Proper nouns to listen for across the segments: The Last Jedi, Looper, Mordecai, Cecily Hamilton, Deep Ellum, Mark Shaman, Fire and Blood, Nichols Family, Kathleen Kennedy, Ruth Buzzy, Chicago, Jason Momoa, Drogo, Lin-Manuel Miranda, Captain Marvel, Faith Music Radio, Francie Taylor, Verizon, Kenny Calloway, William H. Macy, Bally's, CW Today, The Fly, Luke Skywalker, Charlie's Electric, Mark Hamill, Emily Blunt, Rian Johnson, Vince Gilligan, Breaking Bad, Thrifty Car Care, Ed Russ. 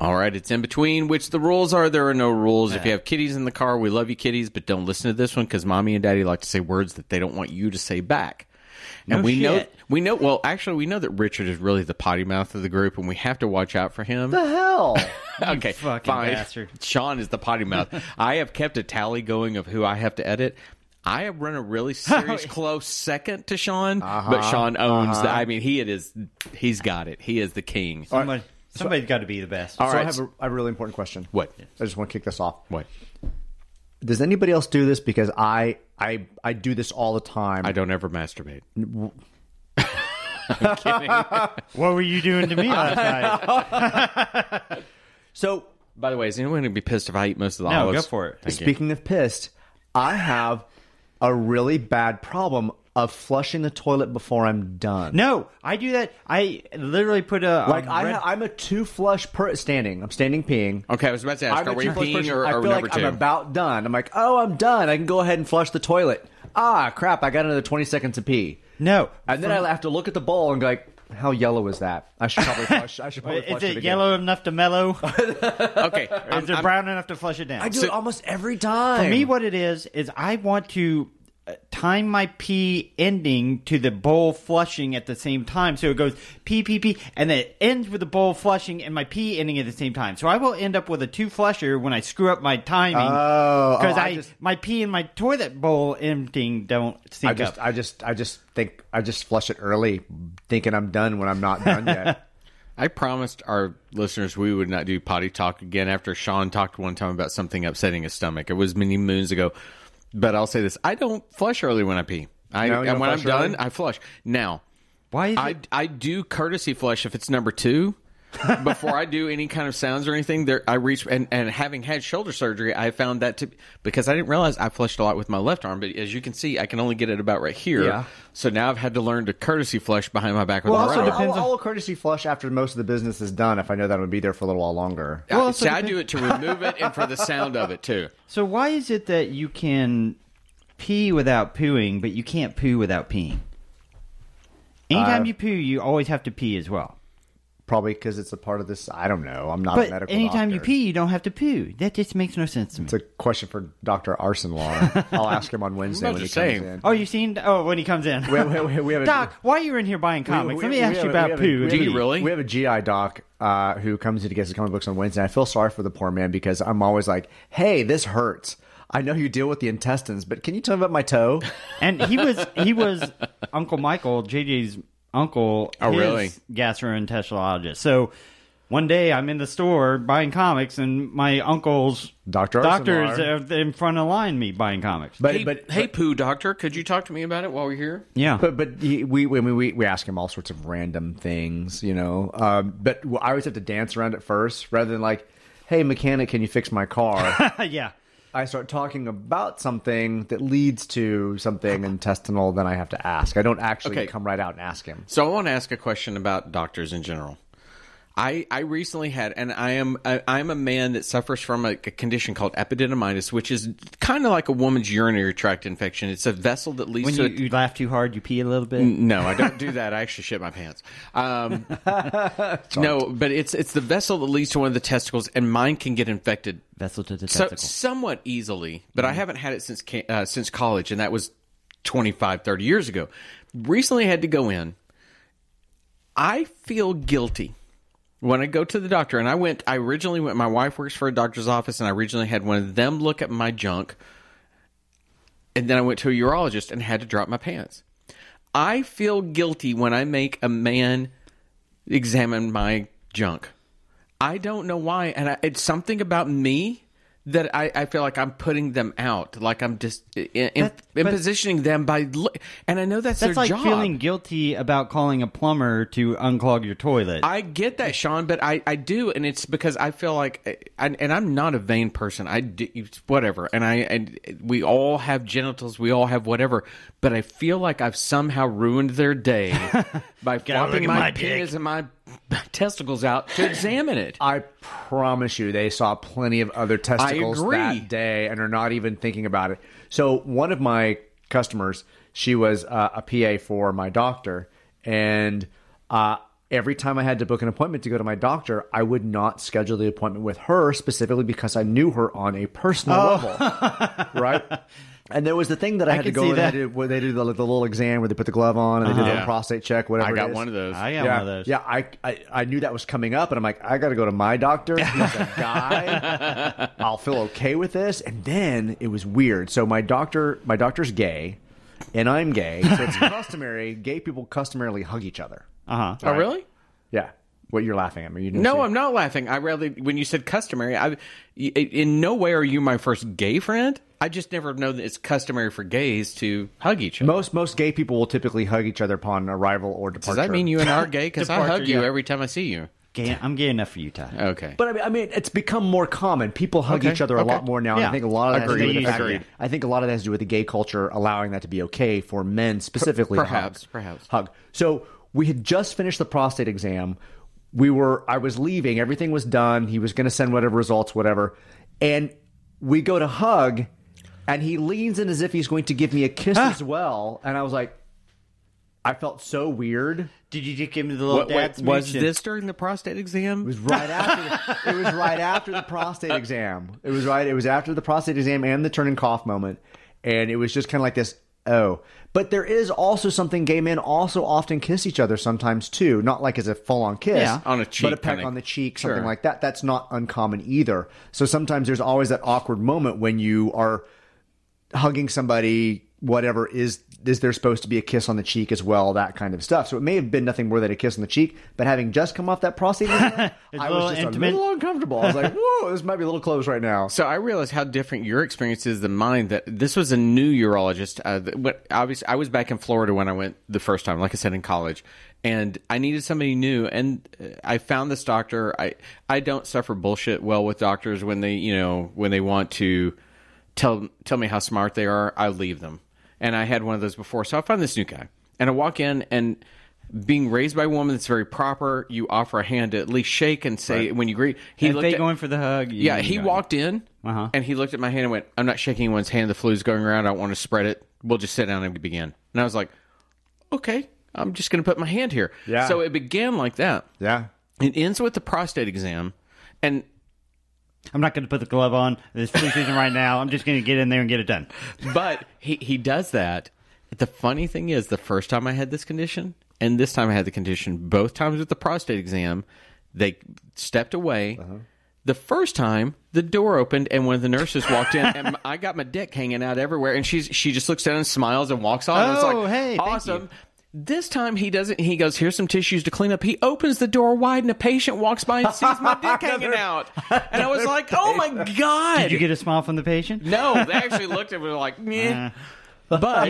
All right, it's In Between, which the rules are there are no rules. Yeah. If you have kitties in the car, we love you, kitties, but don't listen to this one because mommy and daddy like to say words that they don't want you to say back. And we know that Richard is really the potty mouth of the group, and we have to watch out for him. The hell? Okay, fucking fine. Bastard. Sean is the potty mouth. I have kept a tally going of who I have to edit. I have run a really serious close second to Sean, but Sean owns that. I mean, he's got it. He is the king. Somebody's got to be the best. All right. I have a really important question. What? I just want to kick this off. What? Does anybody else do this? Because I do this all the time. I don't ever masturbate. I'm kidding. What were you doing to me last night? So, by the way, is anyone going to be pissed if I eat most of the olives? No, go for it. Speaking of pissed, I have a really bad problem of flushing the toilet before I'm done. No, I do that. I literally put a... I'm a two-flush standing. I'm standing peeing. Okay, I was about to ask, are we peeing or are we number two? I feel like I'm about done. I'm like, oh, I'm done. I can go ahead and flush the toilet. Ah, crap, I got another 20 seconds to pee. No. And then I have to look at the bowl and go like... How yellow is that? I should probably flush. Is it again. Yellow enough to mellow? Okay. Or is it brown enough to flush it down? I do it almost every time. For me, what it is I want to time my pee ending to the bowl flushing at the same time. So it goes pee, pee, pee, and then it ends with the bowl flushing and my pee ending at the same time. So I will end up with a two-flusher when I screw up my timing. Because my pee and my toilet bowl emptying don't sync up. I just flush it early, thinking I'm done when I'm not done yet. I promised our listeners we would not do potty talk again after Sean talked one time about something upsetting his stomach. It was many moons ago. But I'll say this. I don't flush early when I pee. And when I'm done, I flush. Now, why? I do courtesy flush if it's number two. Before I do any kind of sounds or anything, I reach and having had shoulder surgery, I found that because I didn't realize I flushed a lot with my left arm, but as you can see, I can only get it about right here. Yeah. So now I've had to learn to courtesy flush behind my back with my right arm. I'll courtesy flush after most of the business is done if I know that I'm going to be there for a little while longer. I do it to remove it and for the sound of it too. So why is it that you can pee without pooing, but you can't poo without peeing? Anytime you poo, you always have to pee as well. Probably because it's a part of this. I don't know. I'm not a medical doctor. But anytime you pee, you don't have to poo. That just makes no sense to me. It's a question for Dr. Arsenlaw. I'll ask him on Wednesday when he comes in. Oh, you've seen? Oh, when he comes in. Doc, why are you in here buying comics? Let me ask you about poo. Do you really? We have a GI doc who comes in to get his comic books on Wednesday. I feel sorry for the poor man because I'm always like, hey, this hurts. I know you deal with the intestines, but can you tell me about my toe? And he was Uncle Michael, JJ's uncle, really? Gastroenterologist. So one day I'm in the store buying comics, and my uncle's doctors are in front of line me buying comics. But hey, poo doctor, could you talk to me about it while we're here? Yeah, but we ask him all sorts of random things, you know. But I always have to dance around it first, rather than like, hey mechanic, can you fix my car? Yeah. I start talking about something that leads to something intestinal, then I have to ask. I don't actually come right out and ask him. So I want to ask a question about doctors in general. I recently had, and I'm a man that suffers from a condition called epididymitis, which is kind of like a woman's urinary tract infection. It's a vessel that leads to... When you laugh too hard, you pee a little bit? No, I don't do that. I actually shit my pants. No, but it's the vessel that leads to one of the testicles, and mine can get infected. Vessel to the testicle. Somewhat easily, but I haven't had it since college, and that was 25, 30 years ago. Recently, I had to go in. I feel guilty. When I go to the doctor, and I originally went, my wife works for a doctor's office, and I originally had one of them look at my junk, and then I went to a urologist and had to drop my pants. I feel guilty when I make a man examine my junk. I don't know why, and it's something about me that I feel like I'm putting them out. Like I'm just impositioning them by... And I know that's their like job. That's like feeling guilty about calling a plumber to unclog your toilet. I get that, Sean, but I do. And it's because I feel like... And I'm not a vain person. I do, whatever. And we all have genitals. We all have whatever. But I feel like I've somehow ruined their day by flopping my penis and my... testicles out to examine it. I promise you they saw plenty of other testicles that day and are not even thinking about it. So one of my customers, she was a PA for my doctor, and every time I had to book an appointment to go to my doctor, I would not schedule the appointment with her specifically because I knew her on a personal level. Right? And there was the thing that I had to go in and do, where they do the little exam where they put the glove on and they do the prostate check, whatever. I got one of those. Yeah, I knew that was coming up, and I'm like, I got to go to my doctor. He's a guy. I'll feel okay with this. And then it was weird. So my doctor's gay, and I'm gay. So it's customary. Gay people customarily hug each other. Uh-huh. Oh, right? Really? Yeah. What you're laughing at me? I'm not laughing. I rarely, when you said customary, in no way are you my first gay friend. I just never know that it's customary for gays to hug each other. Most gay people will typically hug each other upon arrival or departure. Does that mean you and I are gay? Because I hug you every time I see you. I'm gay enough for you, Ty. Okay. But I mean, it's become more common. People hug each other a lot more now. Yeah. And I think a lot of that has to do with the gay culture allowing that to be okay for men specifically. Perhaps. So we had just finished the prostate exam. I was leaving. Everything was done. He was going to send whatever results, whatever. And we go to hug. And he leans in as if he's going to give me a kiss as well. And I was like, I felt so weird. Did you just give me the little dad? Was this during the prostate exam? It was right after. It was right after the prostate exam. It was after the prostate exam and the turn and cough moment. And it was just kind of like this. Oh, but there is also something gay men also often kiss each other sometimes too. Not like as a full on kiss, on a cheek, but a peck on the cheek, something like that. That's not uncommon either. So sometimes there's always that awkward moment when you are hugging somebody, whatever, is there supposed to be a kiss on the cheek as well, that kind of stuff. So it may have been nothing more than a kiss on the cheek, but having just come off that prostate exam, I was just a little uncomfortable. I was like, whoa, this might be a little close right now. So I realized how different your experience is than mine, that this was a new urologist. Obviously, I was back in Florida when I went the first time, like I said, in college. And I needed somebody new, and I found this doctor. I don't suffer bullshit well with doctors when they, when they want to tell me how smart they are, I leave them. And I had one of those before. So I found this new guy. And I walk in, and being raised by a woman that's very proper, you offer a hand to at least shake and say when you greet. Going for the hug. He walked in, and he looked at my hand and went, I'm not shaking anyone's hand. The flu's going around. I don't want to spread it. We'll just sit down and begin. And I was like, okay, I'm just going to put my hand here. Yeah. So it began like that. Yeah. It ends with the prostate exam. And I'm not going to put the glove on. This flu season right now. I'm just going to get in there and get it done. But he does that. The funny thing is, the first time I had this condition, and this time I had the condition, both times with the prostate exam, they stepped away. Uh-huh. The first time, the door opened, and one of the nurses walked in, and I got my dick hanging out everywhere, and she just looks down and smiles and walks off. Oh, and it's like, hey, awesome. Thank you. This time he doesn't. He goes, here's some tissues to clean up. He opens the door wide, and a patient walks by and sees my dick hanging out. And I was like, oh my God. Did you get a smile from the patient? No, they actually looked at me like, meh. But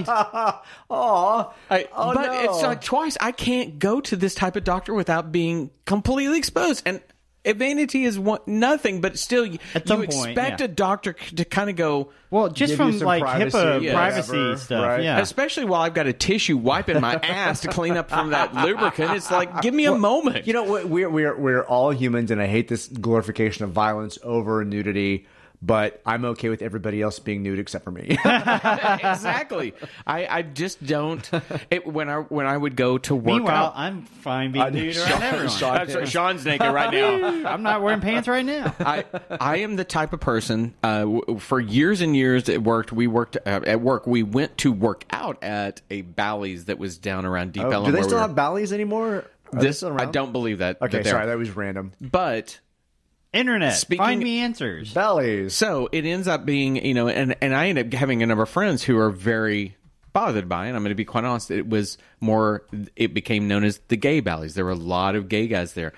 it's like twice. I can't go to this type of doctor without being completely exposed. And vanity is nothing, but still, you expect a doctor to kind of go... Well, just from like HIPAA privacy stuff, right? Yeah. Especially while I've got a tissue wiping my ass to clean up from that lubricant. It's like, give me a moment. You know, we're all humans, and I hate this glorification of violence over nudity, but I'm okay with everybody else being nude except for me. Exactly. I just don't. When I would go to work out, I'm fine being nude around everyone. Sean's naked right now. I'm not wearing pants right now. I am the type of person, for years and years it worked. We worked at work. We went to work out at a Bally's that was down around Deep Ellum. Do they still have Bally's anymore? I don't believe that. Okay, sorry. That was random. But... Internet, find me answers. Bellies. So it ends up being, and I end up having a number of friends who are very bothered by it. I'm going to be quite honest. It became known as the gay Bally's. There were a lot of gay guys there.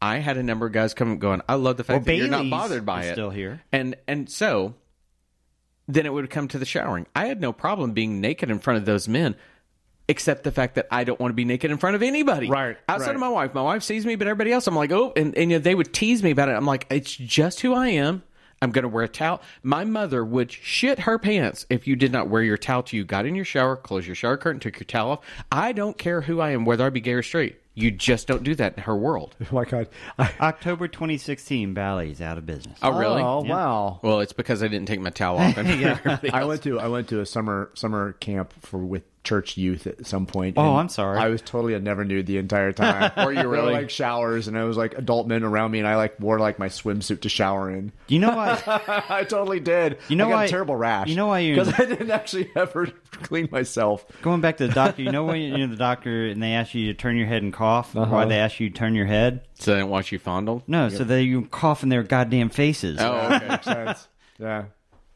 I had a number of guys come and going, I love the fact that Bailey's you're not bothered by it. Still here. And so then it would come to the showering. I had no problem being naked in front of those men, except the fact that I don't want to be naked in front of anybody. Right. Outside of my wife. My wife sees me, but everybody else, I'm like, oh, and you know, they would tease me about it. I'm like, it's just who I am. I'm going to wear a towel. My mother would shit her pants if you did not wear your towel till you got in your shower, closed your shower curtain, took your towel off. I don't care who I am, whether I be gay or straight. You just don't do that in her world. Oh, my God. October 2016, Bally's out of business. Oh, really? Oh, yeah. Wow. Well, it's because I didn't take my towel off. Yeah. I went to a summer camp with church youth at some point. Oh, I'm sorry. I was totally a never nude the entire time. Or you really? There were like showers, and I was like adult men around me, and I like wore like my swimsuit to shower in. You know why? I totally did. You know I got a terrible rash. You know why? Because I didn't actually ever clean myself. Going back to the doctor, you know when you're the doctor and they ask you to turn your head and cough. Uh-huh. Why they ask you to turn your head? So they don't want you fondled. No, yep. So they you cough in their goddamn faces. Oh, okay, makes sense. Yeah.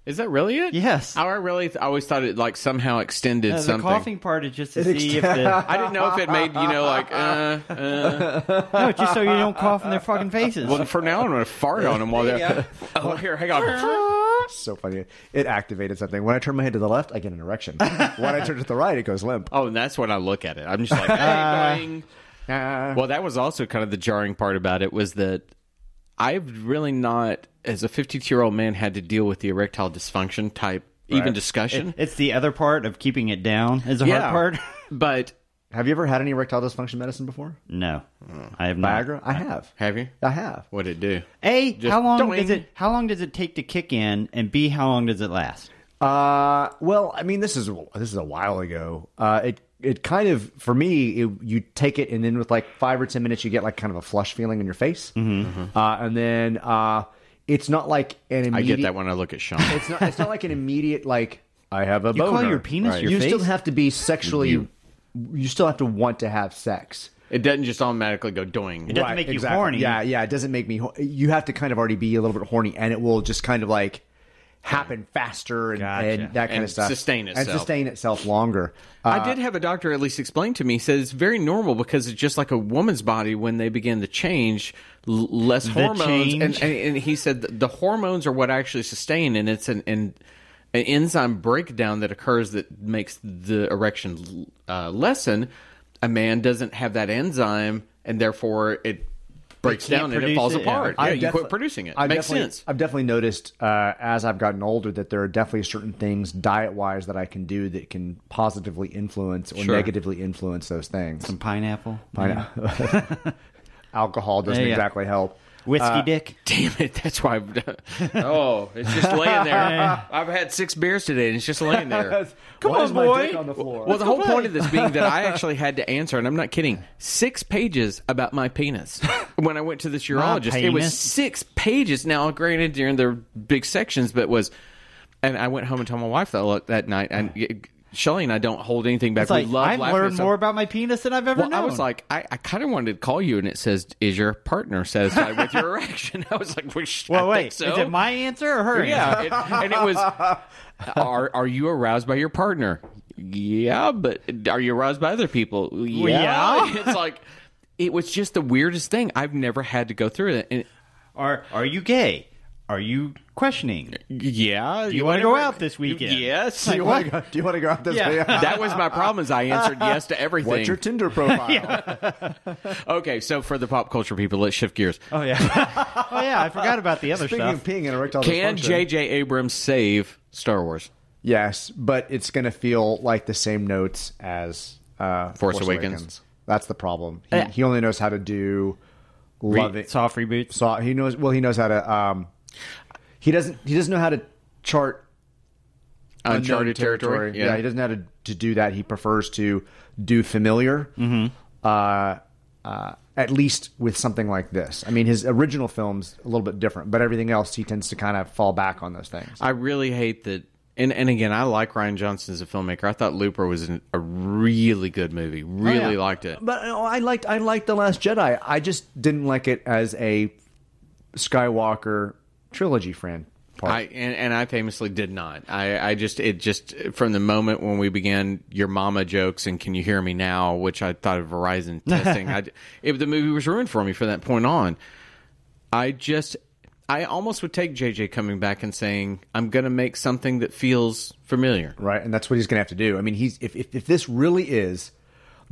Is that really it? Yes. I always thought it like somehow extended something. The coughing part is just to see if I didn't know if it made, you know, like, No, just so you don't cough in their fucking faces. Well, for now, I'm going to fart on them while they're... Yeah. Oh, here, hang on. So funny. It activated something. When I turn my head to the left, I get an erection. When I turn it to the right, it goes limp. Oh, and that's when I look at it. I'm just like, hey, boing. Well, that was also kind of the jarring part about it was that I've really not... as a 52-year-old man had to deal with the erectile dysfunction type even discussion. It's the other part of keeping it down is the hard part. But have you ever had any erectile dysfunction medicine before? No. I have not. Viagra? I have. Have you? I have. What did it do? A, how long does it take to kick in? And B, how long does it last? Well, I mean, this is a while ago. It kind of, for me, you take it and then with like 5 or 10 minutes, you get like kind of a flush feeling in your face. Mm-hmm. And then... it's not like an immediate... I get that when I look at Sean. It's not like an immediate, like, I have a boner. You call your penis your face? You still have to be sexually... You still have to want to have sex. It doesn't just automatically go doing. It doesn't make you horny. Yeah, it doesn't make me... You have to kind of already be a little bit horny, and it will just kind of, like, happen faster and, and that kind of stuff. Sustain itself longer. I did have a doctor at least explain to me, he said it's very normal because it's just like a woman's body when they begin to change... less hormones, and he said the hormones are what actually sustain, and it's an enzyme breakdown that occurs that makes the erection lessen. A man doesn't have that enzyme, and therefore it breaks down and it falls apart. Yeah, you quit producing it. It makes sense. I've definitely noticed as I've gotten older that there are definitely certain things diet-wise that I can do that can positively influence or negatively influence those things. Some pineapple. Yeah. Alcohol doesn't exactly help. Whiskey dick. Damn it. That's why it's just laying there. I've had 6 beers today and it's just laying there. Come on, boy. On the floor? Well, the whole point of this being that I actually had to answer, and I'm not kidding, 6 pages about my penis. When I went to this urologist, it was 6 pages. Now, granted, during their big sections, but and I went home and told my wife that night, and Shelly and I don't hold anything back. Like, we love I've learned more about my penis than I've ever known. I was like, I kind of wanted to call you, and it says, "Is your partner satisfied with your erection?" I was like, "Wait, so. Is it my answer or her?" Yeah, it was. Are you aroused by your partner? Yeah, but are you aroused by other people? Yeah. It's like it was just the weirdest thing. I've never had to go through it. And, are you gay? Are you questioning? Yeah. Do you want to go out this weekend? Yes. Like, do you want to go out this weekend? That was my problem is I answered yes to everything. What's your Tinder profile? Okay, so for the pop culture people, let's shift gears. Oh, yeah. I forgot about the other stuff. Speaking of peeing and erectile dysfunction. Can J.J. Abrams save Star Wars? Yes, but it's going to feel like the same notes as Force Awakens. That's the problem. He only knows how to do... soft reboots? He knows how to... He doesn't know how to chart uncharted territory. Yeah. He doesn't know how to do that. He prefers to do familiar, at least with something like this. I mean, his original film's a little bit different, but everything else, he tends to kind of fall back on those things. I really hate that. And again, I like Rian Johnson as a filmmaker. I thought Looper was a really good movie. Really liked it. But I liked The Last Jedi. I just didn't like it as a Skywalker trilogy part. I famously did not. I just from the moment when we began your mama jokes and can you hear me now, which I thought of Verizon testing, the movie was ruined for me from that point on. I almost would take JJ coming back and saying, I'm going to make something that feels familiar. Right, and that's what he's going to have to do. I mean, he's if this really is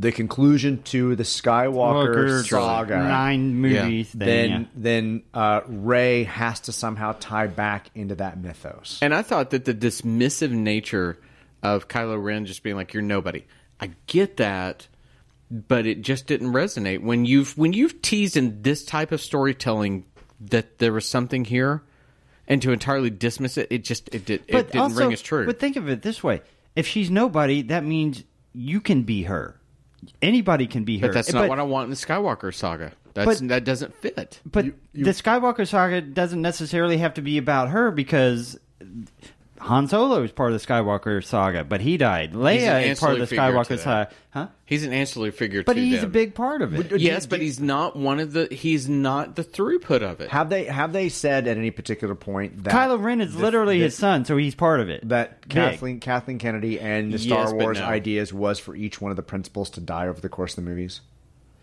the conclusion to the Skywalker saga, 9 movies, then Rey has to somehow tie back into that mythos. And I thought that the dismissive nature of Kylo Ren just being like, you're nobody. I get that, but it just didn't resonate. When you've teased in this type of storytelling that there was something here, and to entirely dismiss it, it didn't ring as true. But think of it this way. If she's nobody, that means you can be her. Anybody can be her. But that's not what I want in the Skywalker saga. That doesn't fit. But the Skywalker saga doesn't necessarily have to be about her, because Han Solo is part of the Skywalker saga, but he died. Leia is part of the Skywalker saga. Huh? He's an ancillary figure to them. But he's a big part of it. Yes, but he's not one of the... He's not the throughput of it. Have they said at any particular point that... Kylo Ren is literally his son, so he's part of it. That Kathleen Kennedy and the Star Wars ideas was for each one of the principals to die over the course of the movies?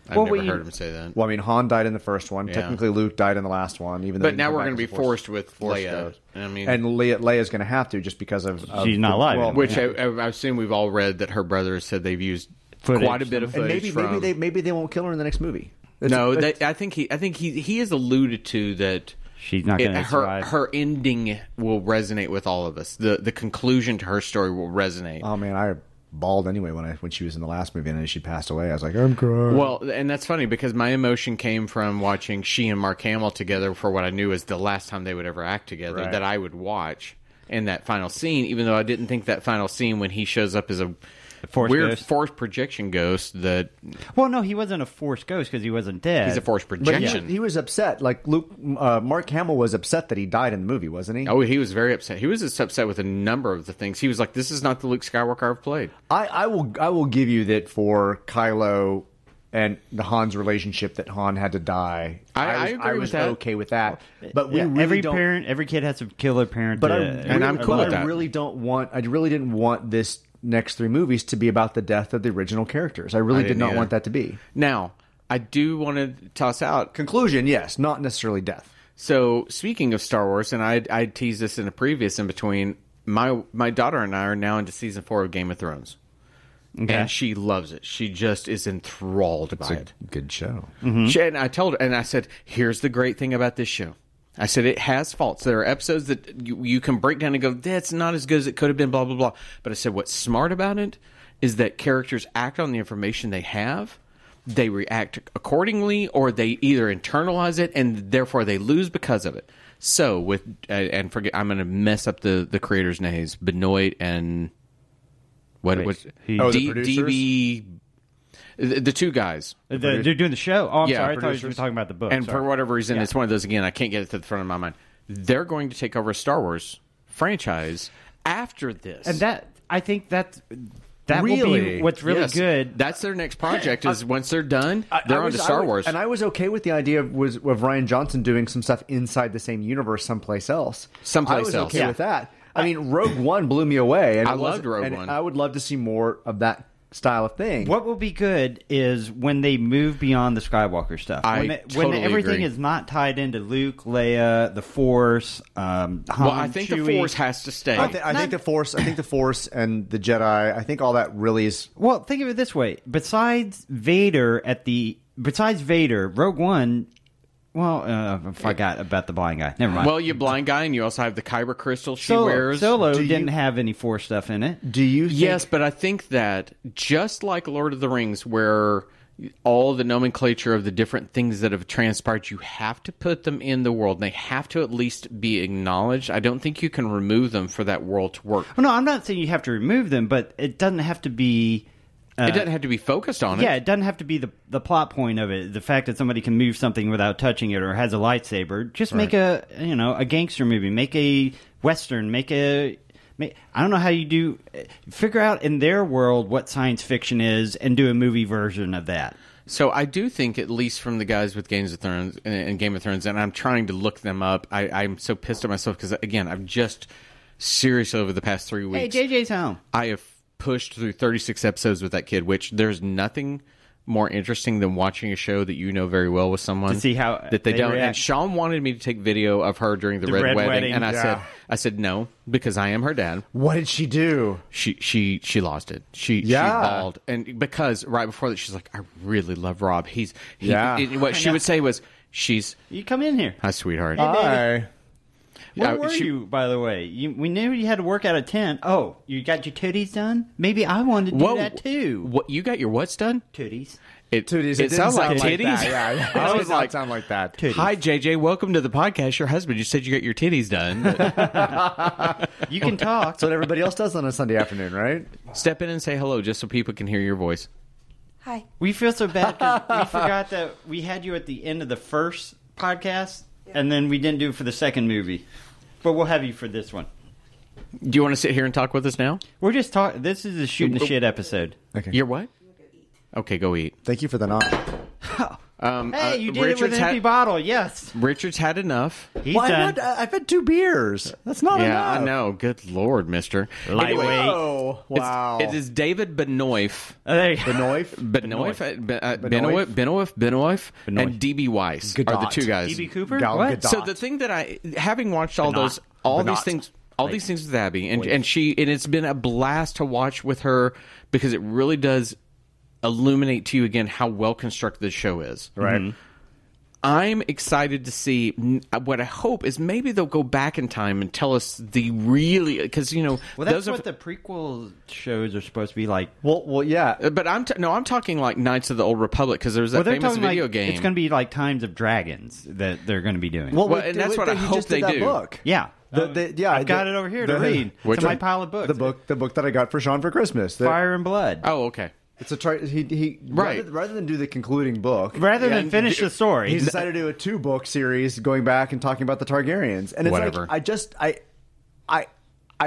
I've never heard him say that. Well, I mean, Han died in the first one. Yeah. Technically, Luke died in the last one. But now we're going to be forced with Leia. Leia's going to have to, just because of she's not alive. Well, which I assume we've all read that her brother said they've used quite a bit of footage. And maybe they won't kill her in the next movie. I think he is alluded to that. She's not going to survive. Her ending will resonate with all of us. The conclusion to her story will resonate. Oh man, I bawled anyway when she was in the last movie and then she passed away. I was like, I'm crying. Well, and that's funny because my emotion came from watching she and Mark Hamill together for what I knew was the last time they would ever act together, right, that I would watch in that final scene, even though I didn't think that final scene when he shows up as a force projection ghost that... Well, no, he wasn't a force ghost because he wasn't dead. He's a force projection. But he was upset. Like Mark Hamill was upset that he died in the movie, wasn't he? Oh, he was very upset. He was just upset with a number of the things. He was like, this is not the Luke Skywalker I've played. I will give you that for Kylo and the Han's relationship, that Han had to die. I was okay with that. But every kid has to kill their parent. But I'm cool with that. I really didn't want this next 3 movies to be about the death of the original characters. I did not want that to be. Now, I do want to toss out... Conclusion, yes. Not necessarily death. So, speaking of Star Wars, and I teased this in a previous in-between, my daughter and I are now into Season 4 of Game of Thrones. Okay. And she loves it. She just is enthralled by it. Good show. Mm-hmm. I said, here's the great thing about this show. I said, it has faults. There are episodes that you can break down and go, that's not as good as it could have been, blah, blah, blah. But I said, what's smart about it is that characters act on the information they have. They react accordingly, or they either internalize it, and therefore they lose because of it. So, I'm going to mess up the creators' names, Benoit and D.B. The two guys. They're doing the show? Oh, I'm sorry. I thought you were talking about the book. And for whatever reason, it's one of those, again, I can't get it to the front of my mind. They're going to take over a Star Wars franchise after this. And I think that will be what's really good. That's their next project, is once they're done, they're on to Star Wars. And I was okay with the idea of Rian Johnson doing some stuff inside the same universe someplace else. I was okay with that. I mean, Rogue One blew me away. And I loved Rogue One. I would love to see more of that style of thing. What will be good is when they move beyond the Skywalker stuff. When everything is not tied into Luke, Leia, the Force, Han, I think Chewie. The Force has to stay. I think the Force and the Jedi, I think all that really is... Well, think of it this way. Besides Vader, Rogue One... Well, I forgot about the blind guy. Never mind. Well, you're blind guy, and you also have the kyber crystal she wears. Solo didn't have any Force stuff in it. Do you think... Yes, but I think that just like Lord of the Rings, where all the nomenclature of the different things that have transpired, you have to put them in the world. They have to at least be acknowledged. I don't think you can remove them for that world to work. Well, no, I'm not saying you have to remove them, but it doesn't have to be... it doesn't have to be focused on it. Yeah, it doesn't have to be the plot point of it. The fact that somebody can move something without touching it, or has a lightsaber. Just make a gangster movie. Make a Western. I don't know how you do... Figure out in their world what science fiction is and do a movie version of that. So I do think, at least from the guys with Games of Thrones and Game of Thrones, and I'm trying to look them up. I'm so pissed at myself because, again, I've just seriously over the past 3 weeks. Hey, JJ's home. I have pushed through 36 episodes with that kid, which there's nothing more interesting than watching a show that you know very well with someone to see how that they don't react. And Sean wanted me to take video of her during the red wedding, and I said no, because I am her dad. What did she do? She lost it. She bawled, and because right before that she's like, I really love Rob. What she would say was, she's you come in here, hi sweetheart. Hi. Where were you, by the way? We knew you had to work out a tent. Oh, you got your tooties done? Maybe I wanted to do that too. What, you got your what's done? Tooties. It sounds like titties. Yeah. I always like sound like that. Titties. Hi, JJ. Welcome to the podcast. Your husband just said you got your titties done. You can talk. That's what everybody else does on a Sunday afternoon, right? Step in and say hello just so people can hear your voice. Hi. We feel so bad because we forgot that we had you at the end of the first podcast, and then we didn't do it for the second movie. But we'll have you for this one. Do you want to sit here and talk with us now? We're just talking. This is a shooting the shit episode. Okay. You're what? Okay, go eat. Thank you for the knock. Hey, you did Richard's it with an empty bottle. Yes. Richard's had enough. He's done. I've had 2 beers. That's not enough. Yeah, I know. Good Lord, mister. Lightweight. Anyway, wow. It is David Benioff. Benioff. And D.B. Weiss are the 2 guys. D.B. Cooper? What? So the thing that having watched these things with Abby, and it's been a blast to watch with her because it really does illuminate to you again how well constructed this show is. Right. Mm-hmm. I'm excited to see what I hope is maybe they'll go back in time and tell us the really, because the prequel shows are supposed to be like. Well, yeah. But I'm talking like Knights of the Old Republic, because there's that famous video game. It's going to be like Times of Dragons that they're going to be doing. And that's what I hope they do. Book. Yeah. I've got it over here to read. It's my pile of books. The book that I got for Sean for Christmas, Fire and Blood. Oh, okay. It's a try. He right. Rather than do the concluding book, rather than finish the story, he's decided to do a 2-book series going back and talking about the Targaryens. And it's whatever. Like, I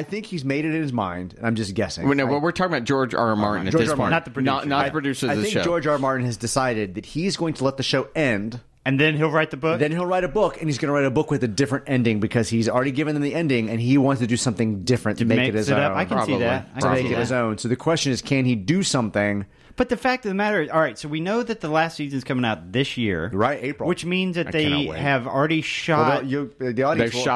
think he's made it in his mind, and I'm just guessing. Well, no, we're talking about George R. R. Martin at this point, not the producer. Not the producer of the show. I think George R. R. Martin has decided that he's going to let the show end. And then he'll write the book? Then he'll write a book, and he's going to write a book with a different ending because he's already given them the ending, and he wants to do something different to make it his own. I can see that. His own. So the question is, can he do something? But the fact of the matter is, all right, so we know that the last season's coming out this year. Right, April. Which means that they have already shot. Shot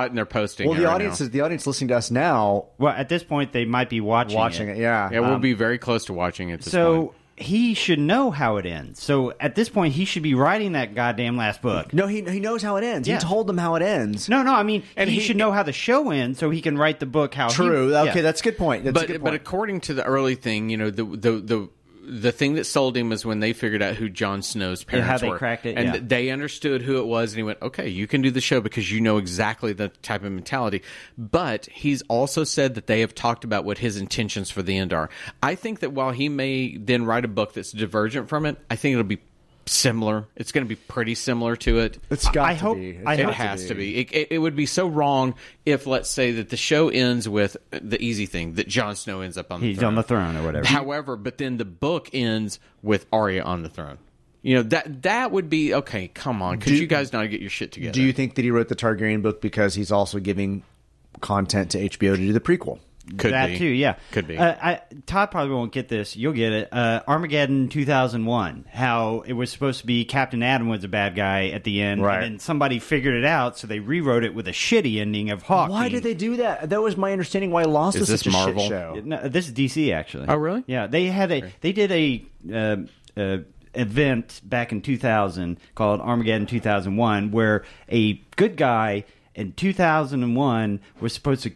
and they're posting it right now. The audience listening to us now. Well, at this point, they might be watching it. Yeah. Yeah, we'll be very close to watching it this point. He should know how it ends. So at this point, he should be writing that goddamn last book. No, he knows how it ends. Yeah. He told them how it ends. No, I mean, and he should know how the show ends so he can write the book how. True. Okay, that's a good point. But according to the early thing, the thing that sold him was when they figured out who Jon Snow's parents were. And how they cracked it, and they understood who it was, and he went, okay, you can do the show because you know exactly the type of mentality. But he's also said that they have talked about what his intentions for the end are. I think that while he may then write a book that's divergent from it, I think it'll be similar. It's going to be pretty similar to it. It has to be. It would be so wrong if, let's say, that the show ends with the easy thing that Jon Snow ends up on the throne. He's on the throne or whatever. However, but then the book ends with Arya on the throne. That would be okay. Come on, could you guys not get your shit together? Do you think that he wrote the Targaryen book because he's also giving content to HBO to do the prequel? Could be. Todd probably won't get this. You'll get it. Armageddon 2001, how it was supposed to be Captain Adam was a bad guy at the end. Right. And then somebody figured it out, so they rewrote it with a shitty ending of Hawk. Why did they do that? That was my understanding why Lost was such a shit show. No, this is DC, actually. Oh, really? Yeah. They did a event back in 2000 called Armageddon 2001 where a good guy in 2001 was supposed to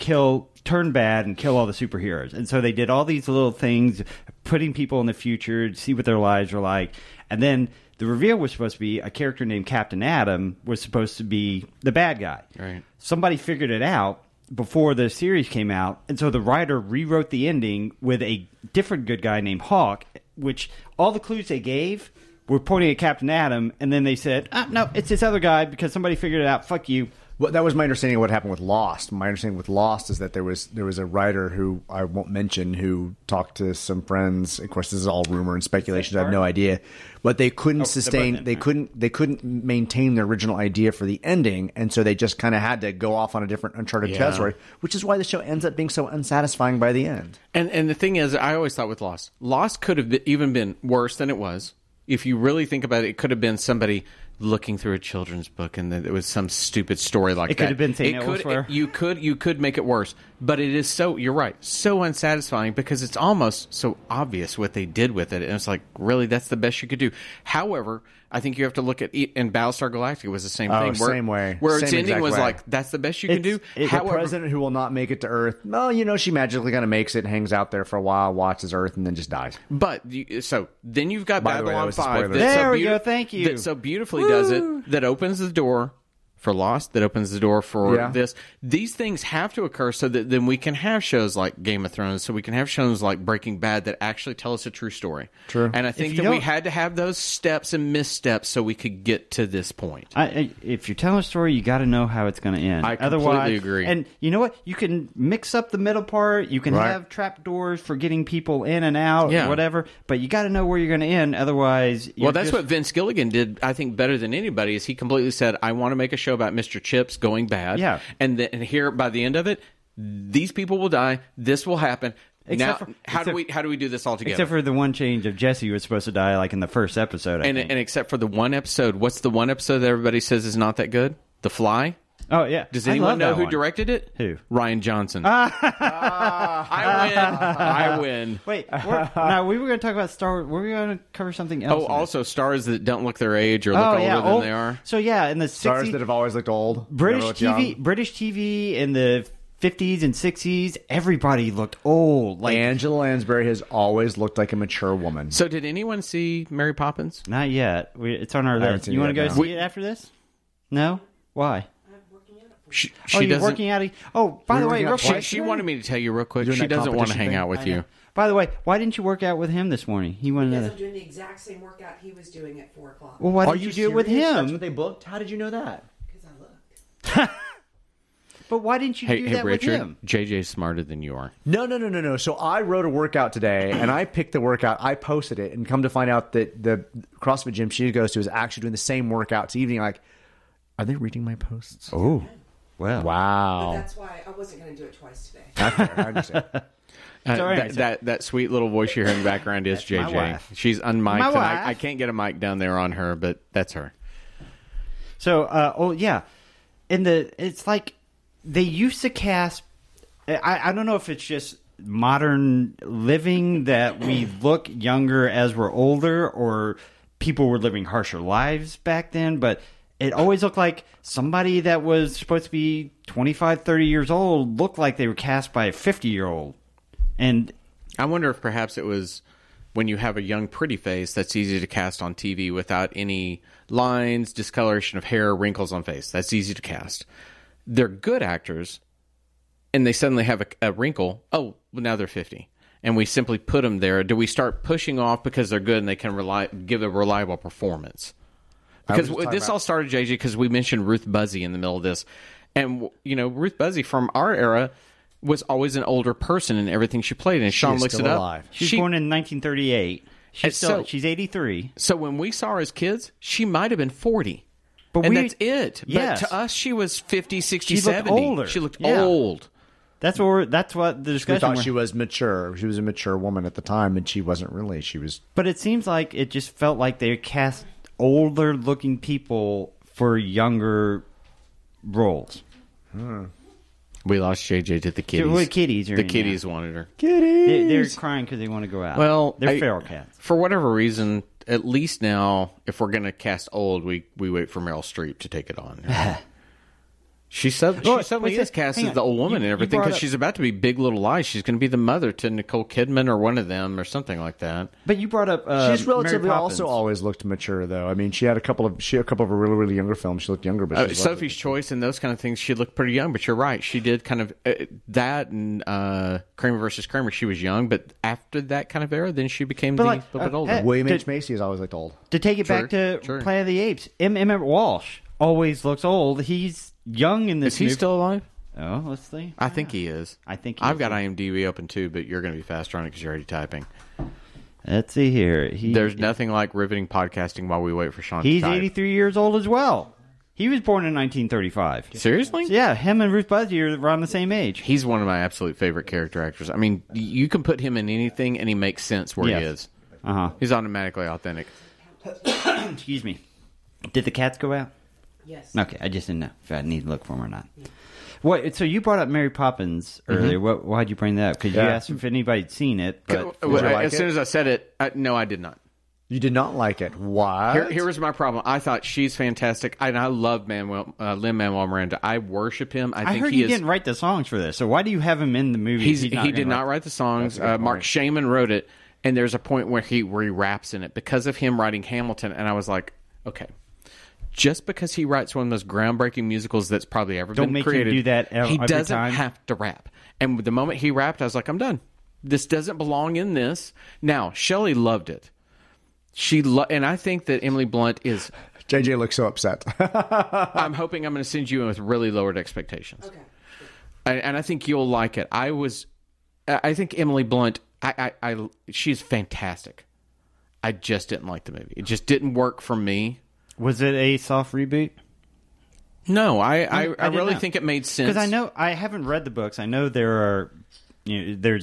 turn bad and kill all the superheroes. And so they did all these little things, putting people in the future to see what their lives are like. And then the reveal was supposed to be a character named Captain Adam was supposed to be the bad guy. Right. Somebody figured it out before the series came out. And so the writer rewrote the ending with a different good guy named Hawk, which all the clues they gave were pointing at Captain Adam. And then they said, no, it's this other guy because somebody figured it out. Fuck you. Well, that was my understanding of what happened with Lost. My understanding with Lost is that there was a writer who I won't mention who talked to some friends. Of course, this is all rumor and speculation. I have no idea, but they couldn't sustain. They couldn't maintain their original idea for the ending, and so they just kind of had to go off on a different uncharted territory, which is why the show ends up being so unsatisfying by the end. And the thing is, I always thought with Lost could have even been worse than it was. If you really think about it, it could have been somebody looking through a children's book, and it was some stupid story like that. It could have been you could make it worse, but it is so, you're right, so unsatisfying because it's almost so obvious what they did with it, and it's like, really, that's the best you could do. However, I think you have to look at, and Battlestar Galactica was the same thing. Where its ending was like, that's the best you can do. It's a president who will not make it to Earth. Well, she magically kind of makes it, hangs out there for a while, watches Earth, and then just dies. But, so, then you've got Babylon 5. There we go, thank you. That so beautifully does it, that opens the door for Lost, that opens the door for this. These things have to occur so that then we can have shows like Game of Thrones, so we can have shows like Breaking Bad that actually tell us a true story. True. And I think that we had to have those steps and missteps so we could get to this point. If you're telling a story, you got to know how it's going to end. I completely agree. And you know what? You can mix up the middle part. You can have trap doors for getting people in and out or whatever, but you got to know where you're going to end. Otherwise, well, that's what Vince Gilligan did, I think, better than anybody, is he completely said, I want to make a show about Mr. Chips going bad. Yeah. And here by the end of it, these people will die. This will happen. How do we do this all together? Except for the one change of Jesse was supposed to die like in the first episode. I think, except for the one episode, what's the one episode that everybody says is not that good? The Fly? Oh, yeah. Does anyone know who directed it? Who? Rian Johnson. I win. Wait. We were going to talk about Star Wars. Were we going to cover something else? Oh, also stars that don't look their age or look older than they are. So, in the 60s. Stars that have always looked old. British TV in the 50s and 60s, everybody looked old. Like Angela Lansbury has always looked like a mature woman. So, did anyone see Mary Poppins? Not yet. It's on our list. You want to go see it after this? No? Why? She you're working out. By the way, real quick, she wanted me to tell you real quick. She doesn't want to hang out with you. By the way, why didn't you work out with him this morning? He wanted to. I'm doing the exact same workout he was doing at 4:00. Well, why did you do it with him? That's what they booked. How did you know that? Because I looked. But why didn't you do that Richard, with him? JJ's smarter than you are. No. So I wrote a workout today, and I picked the workout. I posted it, and come to find out that the CrossFit gym she goes to is actually doing the same workout this evening. Like, are they reading my posts? Oh. Wow. But that's why I wasn't going to do it twice today. I understand. That sweet little voice you're hearing in the background is JJ. She's unmiked. And I can't get a mic down there on her, but that's her. So, it's like they used to cast. I don't know if it's just modern living that we look younger as we're older, or people were living harsher lives back then, but it always looked like somebody that was supposed to be 25, 30 years old looked like they were cast by a 50-year-old. And I wonder if perhaps it was when you have a young, pretty face that's easy to cast on TV without any lines, discoloration of hair, wrinkles on face. That's easy to cast. They're good actors, and they suddenly have a wrinkle. Oh, well, now they're 50. And we simply put them there. Do we start pushing off because they're good and they can give a reliable performance? Because this all started, JJ, because we mentioned Ruth Buzzy in the middle of this. And, Ruth Buzzy from our era was always an older person in everything she played. And Sean looks it up. She's born in 1938. She's 83. So when we saw her as kids, she might have been 40. And that's it. Yes. But to us, she was 50, 60, 70. She looked older. She looked old. That's what the discussion was. We thought she was mature. She was a mature woman at the time, and she wasn't really. She was. But it seems like it just felt like they cast older looking people for younger roles. Hmm. We lost JJ to the kitties. Wanted her. Kitties! They're crying because they want to go out. Well, they're feral cats. For whatever reason, at least now, if we're going to cast old, we wait for Meryl Streep to take it on. She suddenly is cast as the old woman and everything because she's about to be Big Little Lies. She's going to be the mother to Nicole Kidman or one of them or something like that. But you brought up she's relatively also always looked mature though. I mean, she had a couple of really really younger films. She looked younger, but Sophie's Choice and those kind of things. She looked pretty young, but you're right. She did kind of that and Kramer versus Kramer. She was young, but after that kind of era, then she became a little bit older. William H. Macy has always looked old. To take it back to Planet of the Apes, Emmett Walsh always looks old. He's young in this movie. Is he still alive? Oh, let's see. I think he is. I've got IMDb open too, but you're going to be faster on it because you're already typing. Let's see here. There's nothing like riveting podcasting while we wait for Sean to type. He's 83 years old as well. He was born in 1935. Seriously? So yeah, him and Ruth Buzzy are around the same age. He's one of my absolute favorite character actors. I mean, you can put him in anything and he makes sense where he is. He's automatically authentic. Excuse me. Did the cats go out? Yes. Okay, I just didn't know if I need to look for them or not. Yeah. What? So you brought up Mary Poppins earlier. Mm-hmm. Why'd you bring that up? Because you asked if anybody had seen it. But as soon as I said it, no, I did not. You did not like it. Why? Here was my problem. I thought she's fantastic. I love Lin-Manuel Miranda. I worship him. I heard he didn't write the songs for this. So why do you have him in the movie? He did not write the songs. Mark Shaman wrote it. And there's a point where he raps in it because of him writing Hamilton. And I was like, okay. Just because he writes one of the most groundbreaking musicals that's probably ever been created, him do that he doesn't have to rap. And the moment he rapped, I was like, I'm done. This doesn't belong in this. Now, Shelley loved it. And I think that Emily Blunt is... JJ looks so upset. I'm hoping I'm going to send you in with really lowered expectations. Okay. And I think you'll like it. I think Emily Blunt, she's fantastic. I just didn't like the movie. It just didn't work for me. Was it a soft reboot? No, I really think it made sense. Because I know I haven't read the books. I know there's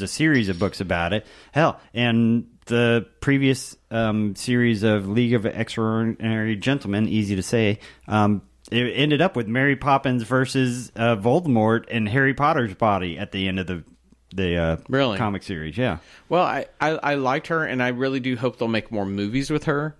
a series of books about it. Hell, and the previous series of League of Extraordinary Gentlemen, easy to say, it ended up with Mary Poppins versus Voldemort and Harry Potter's body at the end of the really? Comic series. Yeah. Well, I liked her, and I really do hope they'll make more movies with her.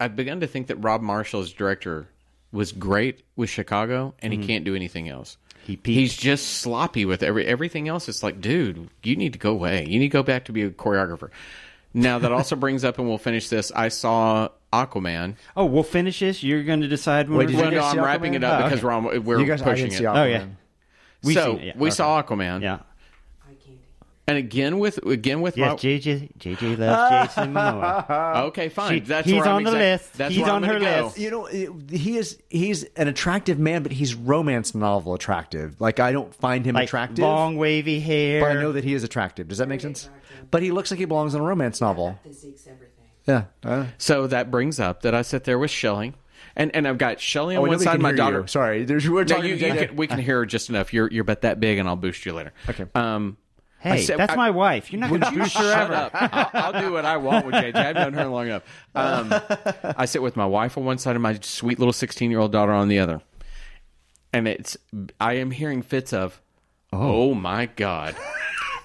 I've begun to think that Rob Marshall, as director, was great with Chicago, and he can't do anything else. He's just sloppy with everything else. It's like, dude, you need to go away. You need to go back to be a choreographer. Now, that also brings up, and we'll finish this, I saw Aquaman. Oh, we'll finish this? You're going to decide when we're going to... I'm wrapping it up because we're pushing it. Oh, yeah. We saw Aquaman. Yeah. And again with JJ loves Jason Momoa. Okay, fine. He's on the list. He's on her list. You know, he's an attractive man, but he's romance novel attractive. Like, I don't find him attractive. Long wavy hair. But I know that he is attractive. Does that make sense? But he looks like he belongs in a romance novel. Yeah, that physique's everything. Yeah. So that brings up that I sit there with Shelley. And I've got Shelley on one side, my daughter. You. Sorry, we can hear her just enough. You're about that big, and I'll boost you later. Okay. Hey, that's my wife. You're not going to do shut up. I'll do what I want with JJ. I've known her long enough. I sit with my wife on one side and my sweet little 16-year-old daughter on the other. And I am hearing fits of, oh my God,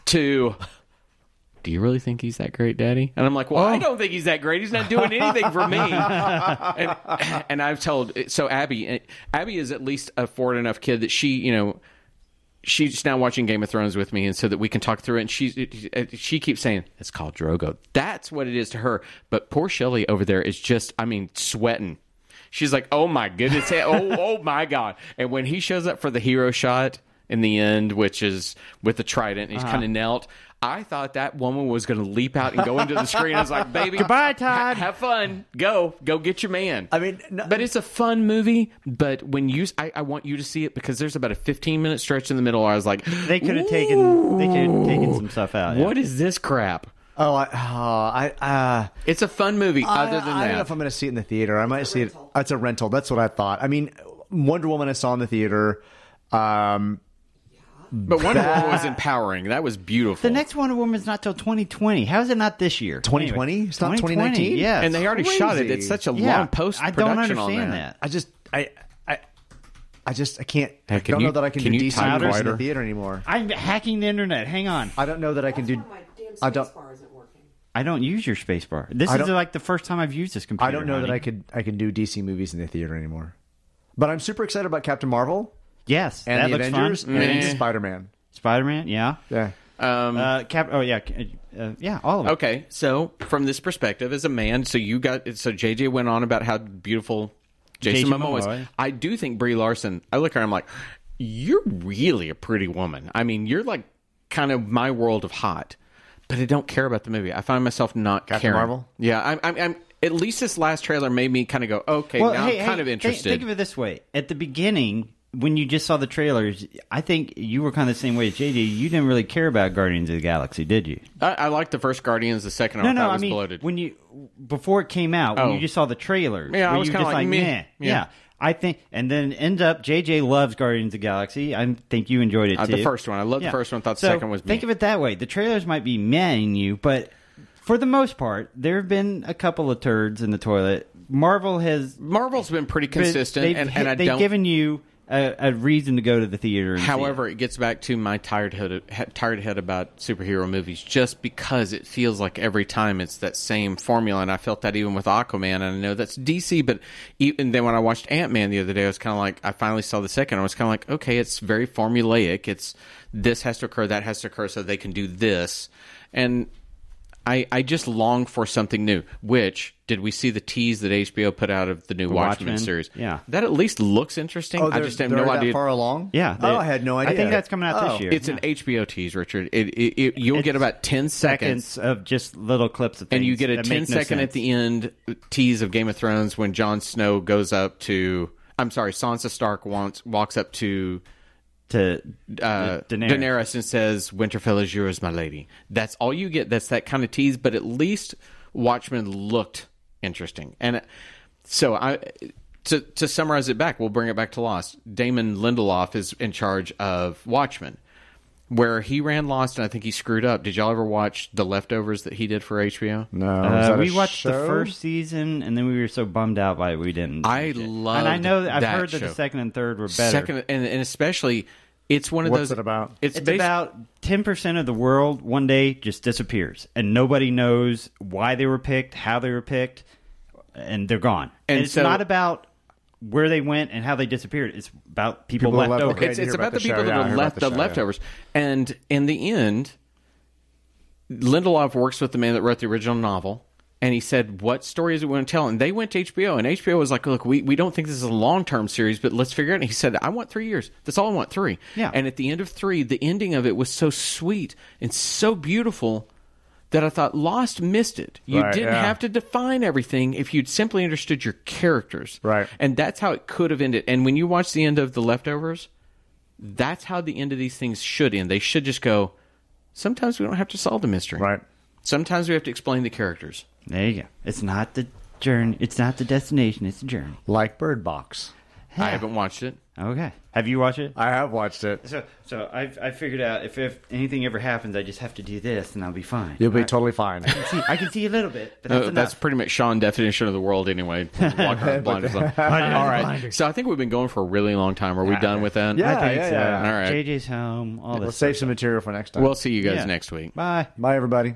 to, do you really think he's that great, Daddy? And I'm like, well, I don't think he's that great. He's not doing anything for me. and I've told, so Abby is at least a forward enough kid that she, you know, she's now watching Game of Thrones with me, and so that we can talk through it. And she keeps saying, it's called Drogo. That's what it is to her. But poor Shelley over there is just, I mean, sweating. She's like, oh, my goodness. oh, my God. And when he shows up for the hero shot in the end, which is with the trident, and he's kind of knelt, I thought that woman was going to leap out and go into the screen. I was like, baby. Goodbye, Todd. Have fun. Go get your man. I mean, no, but it's a fun movie. But when I want you to see it because there's about a 15-minute stretch in the middle where I was like, they could have taken some stuff out. Yeah. What is this crap? It's a fun movie. Other than that, I don't know if I'm going to see it in the theater. I might see it. It's a rental. That's what I thought. I mean, Wonder Woman I saw in the theater. But Wonder Woman was empowering. That was beautiful. The next Wonder Woman's not till 2020. How is it not this year? 2020? Anyway, it's not 2019? Yeah. And they already shot it. It's such a long post-production on that. I don't understand that. I just can't. I don't know that I can do decent hours in the theater anymore. I'm hacking the internet. Hang on. I don't know that I can do. My damn space bar isn't working. I don't use your space bar. This is like the first time I've used this computer. I don't know that I can do DC movies in the theater anymore. But I'm super excited about Captain Marvel. Yes, and that the looks Avengers fun. And Spider-Man. Spider-Man, yeah, yeah. All of it. Okay, so from this perspective, as a man, so JJ went on about how beautiful Jason Momoa is. I do think Brie Larson. I look at her, I'm like, you're really a pretty woman. I mean, you're like kind of my world of hot, but I don't care about the movie. I find myself not caring. Captain Marvel. Yeah, I'm at least this last trailer made me kind of go, okay, well, now I'm kind of interested. Think of it this way. At the beginning, when you just saw the trailers, I think you were kind of the same way as JD. You didn't really care about Guardians of the Galaxy, did you? I liked the first Guardians. The second one was bloated. When you, before it came out, when you just saw the trailers, I was kind of like, meh. Yeah. I think, and then ends up, JJ loves Guardians of the Galaxy. I think you enjoyed it, too. The first one. I loved the first one. Thought the second was meh. Think of it that way. The trailers might be meh-ing you, but for the most part, there have been a couple of turds in the toilet. Marvel's been pretty consistent, they've given you a reason to go to the theater. However, it gets back to my tired head about superhero movies, just because it feels like every time it's that same formula, and I felt that even with Aquaman, and I know that's DC, but even then when I watched Ant-Man the other day, I was kind of like, I finally saw the second, I was kind of like, okay, it's very formulaic, it's this has to occur, that has to occur, so they can do this, and I just long for something new, which, did we see the tease that HBO put out of the new Watchmen series? Yeah. That at least looks interesting. Oh, I just have no idea. Far along? Yeah. I had no idea. I think that's coming out this year. It's an HBO tease, Richard. You'll get about 10 seconds of just little clips of things. And you get a 10-second at the end tease of Game of Thrones when Jon Snow goes up to... I'm sorry, Sansa Stark walks up to Daenerys and says, "Winterfell is yours, my lady." That's all you get. That's that kind of tease, but at least Watchmen looked interesting. And so to summarize it back, we'll bring it back to Lost. Damon Lindelof is in charge of Watchmen, where he ran Lost, and I think he screwed up. Did y'all ever watch The Leftovers that he did for HBO? No. We watched the first season, and then we were so bummed out by it we didn't. I loved it. And I know I've heard that the second and third were better. And especially, it's one of those... What's it about? It's about 10% of the world one day just disappears, and nobody knows why they were picked, how they were picked, and they're gone. And it's not about where they went and how they disappeared. It's about people left over. It's about the people that were left, the leftovers. And in the end, Lindelof works with the man that wrote the original novel, and he said, what story is it we want to tell? And they went to HBO, and HBO was like, look, we don't think this is a long-term series, but let's figure it out. And he said, I want 3 years. That's all I want, 3. Yeah. And at the end of 3, the ending of it was so sweet and so beautiful that I thought Lost missed it. You didn't have to define everything if you'd simply understood your characters. Right. And that's how it could have ended. And when you watch the end of The Leftovers, that's how the end of these things should end. They should just go, sometimes we don't have to solve the mystery. Right. Sometimes we have to explain the characters. There you go. It's not the journey. It's not the destination. It's the journey. Like Bird Box. Yeah. I haven't watched it. Okay. Have you watched it? I have watched it. So I figured out if anything ever happens, I just have to do this and I'll be fine. You'll be totally fine. I can see a little bit, but that's pretty much Sean's definition of the world anyway. Walker blinders on. All right. So I think we've been going for a really long time. Are we done with that? Yeah, I think so. Yeah. All right. JJ's home. All this. We'll save some material for next time. We'll see you guys next week. Bye. Bye, everybody.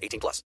18+.